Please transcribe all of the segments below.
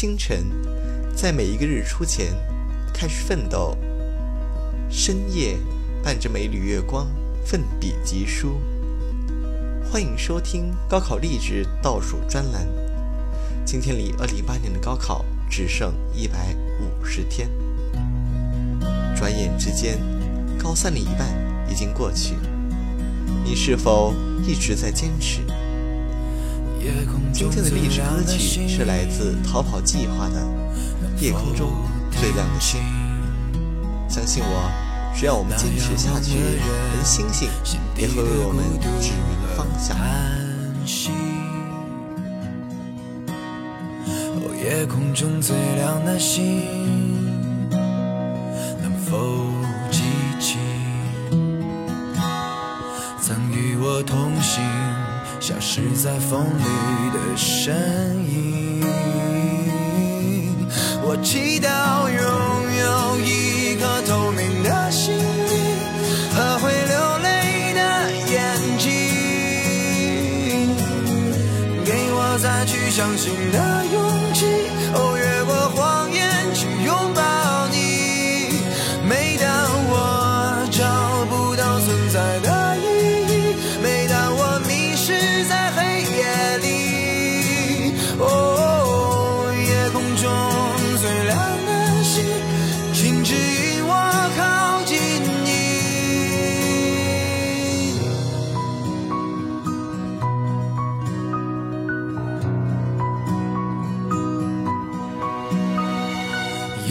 清晨，在每一个日出前开始奋斗，深夜伴着每缕月光奋笔疾书。欢迎收听高考励志倒数专栏，今天离2018年的高考只剩150天，转眼之间高三的一半已经过去，你是否一直在坚持？今天的励志歌曲是来自逃跑计划的《夜空中最亮的星》。相信我，只要我们坚持下去，连星星也会为我们指明方向。哦，夜空中最亮的星，能否记起曾与我同行，消失在风里的身影？我祈祷拥有一颗透明的心灵和会流泪的眼睛，给我再去相信的勇气，哦，越过谎言去拥抱你。每当我找不到存在的意义，每当我迷失在黑夜里，哦，夜空中最亮的星，请指引我靠近你。夜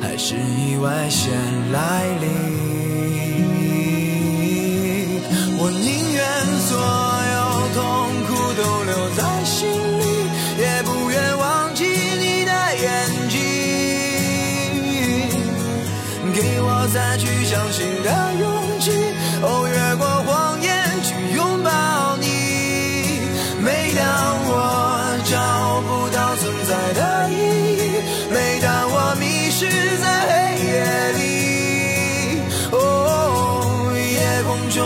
还是意外先来临？我宁愿所有痛苦都留在心里，也不愿忘记你的眼睛，给我再去相信的勇气，哦，越过谎言去拥抱你。每当我找不到存在的意义，每当我迷失在黑夜里，哦，夜空中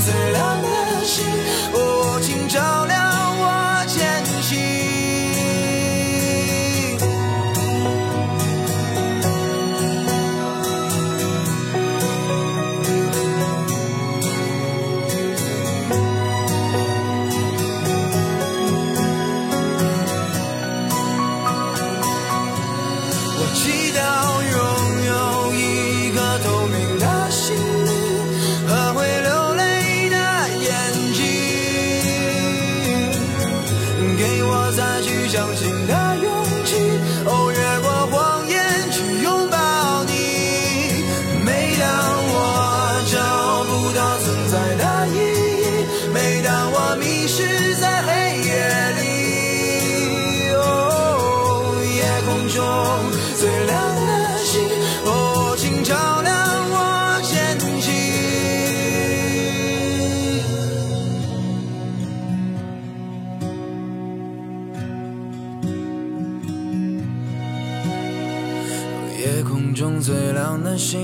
最亮的星，哦，请照亮我前行。我祈祷拥有一颗透明的心灵和会流泪的眼睛，给我再去相信的勇气，哦，越过谎言去拥抱你。每当我找不到存在的意义，每当我迷失在黑夜里，哦，夜空中最亮的星，哦，请照亮我前行。夜空中最亮的星，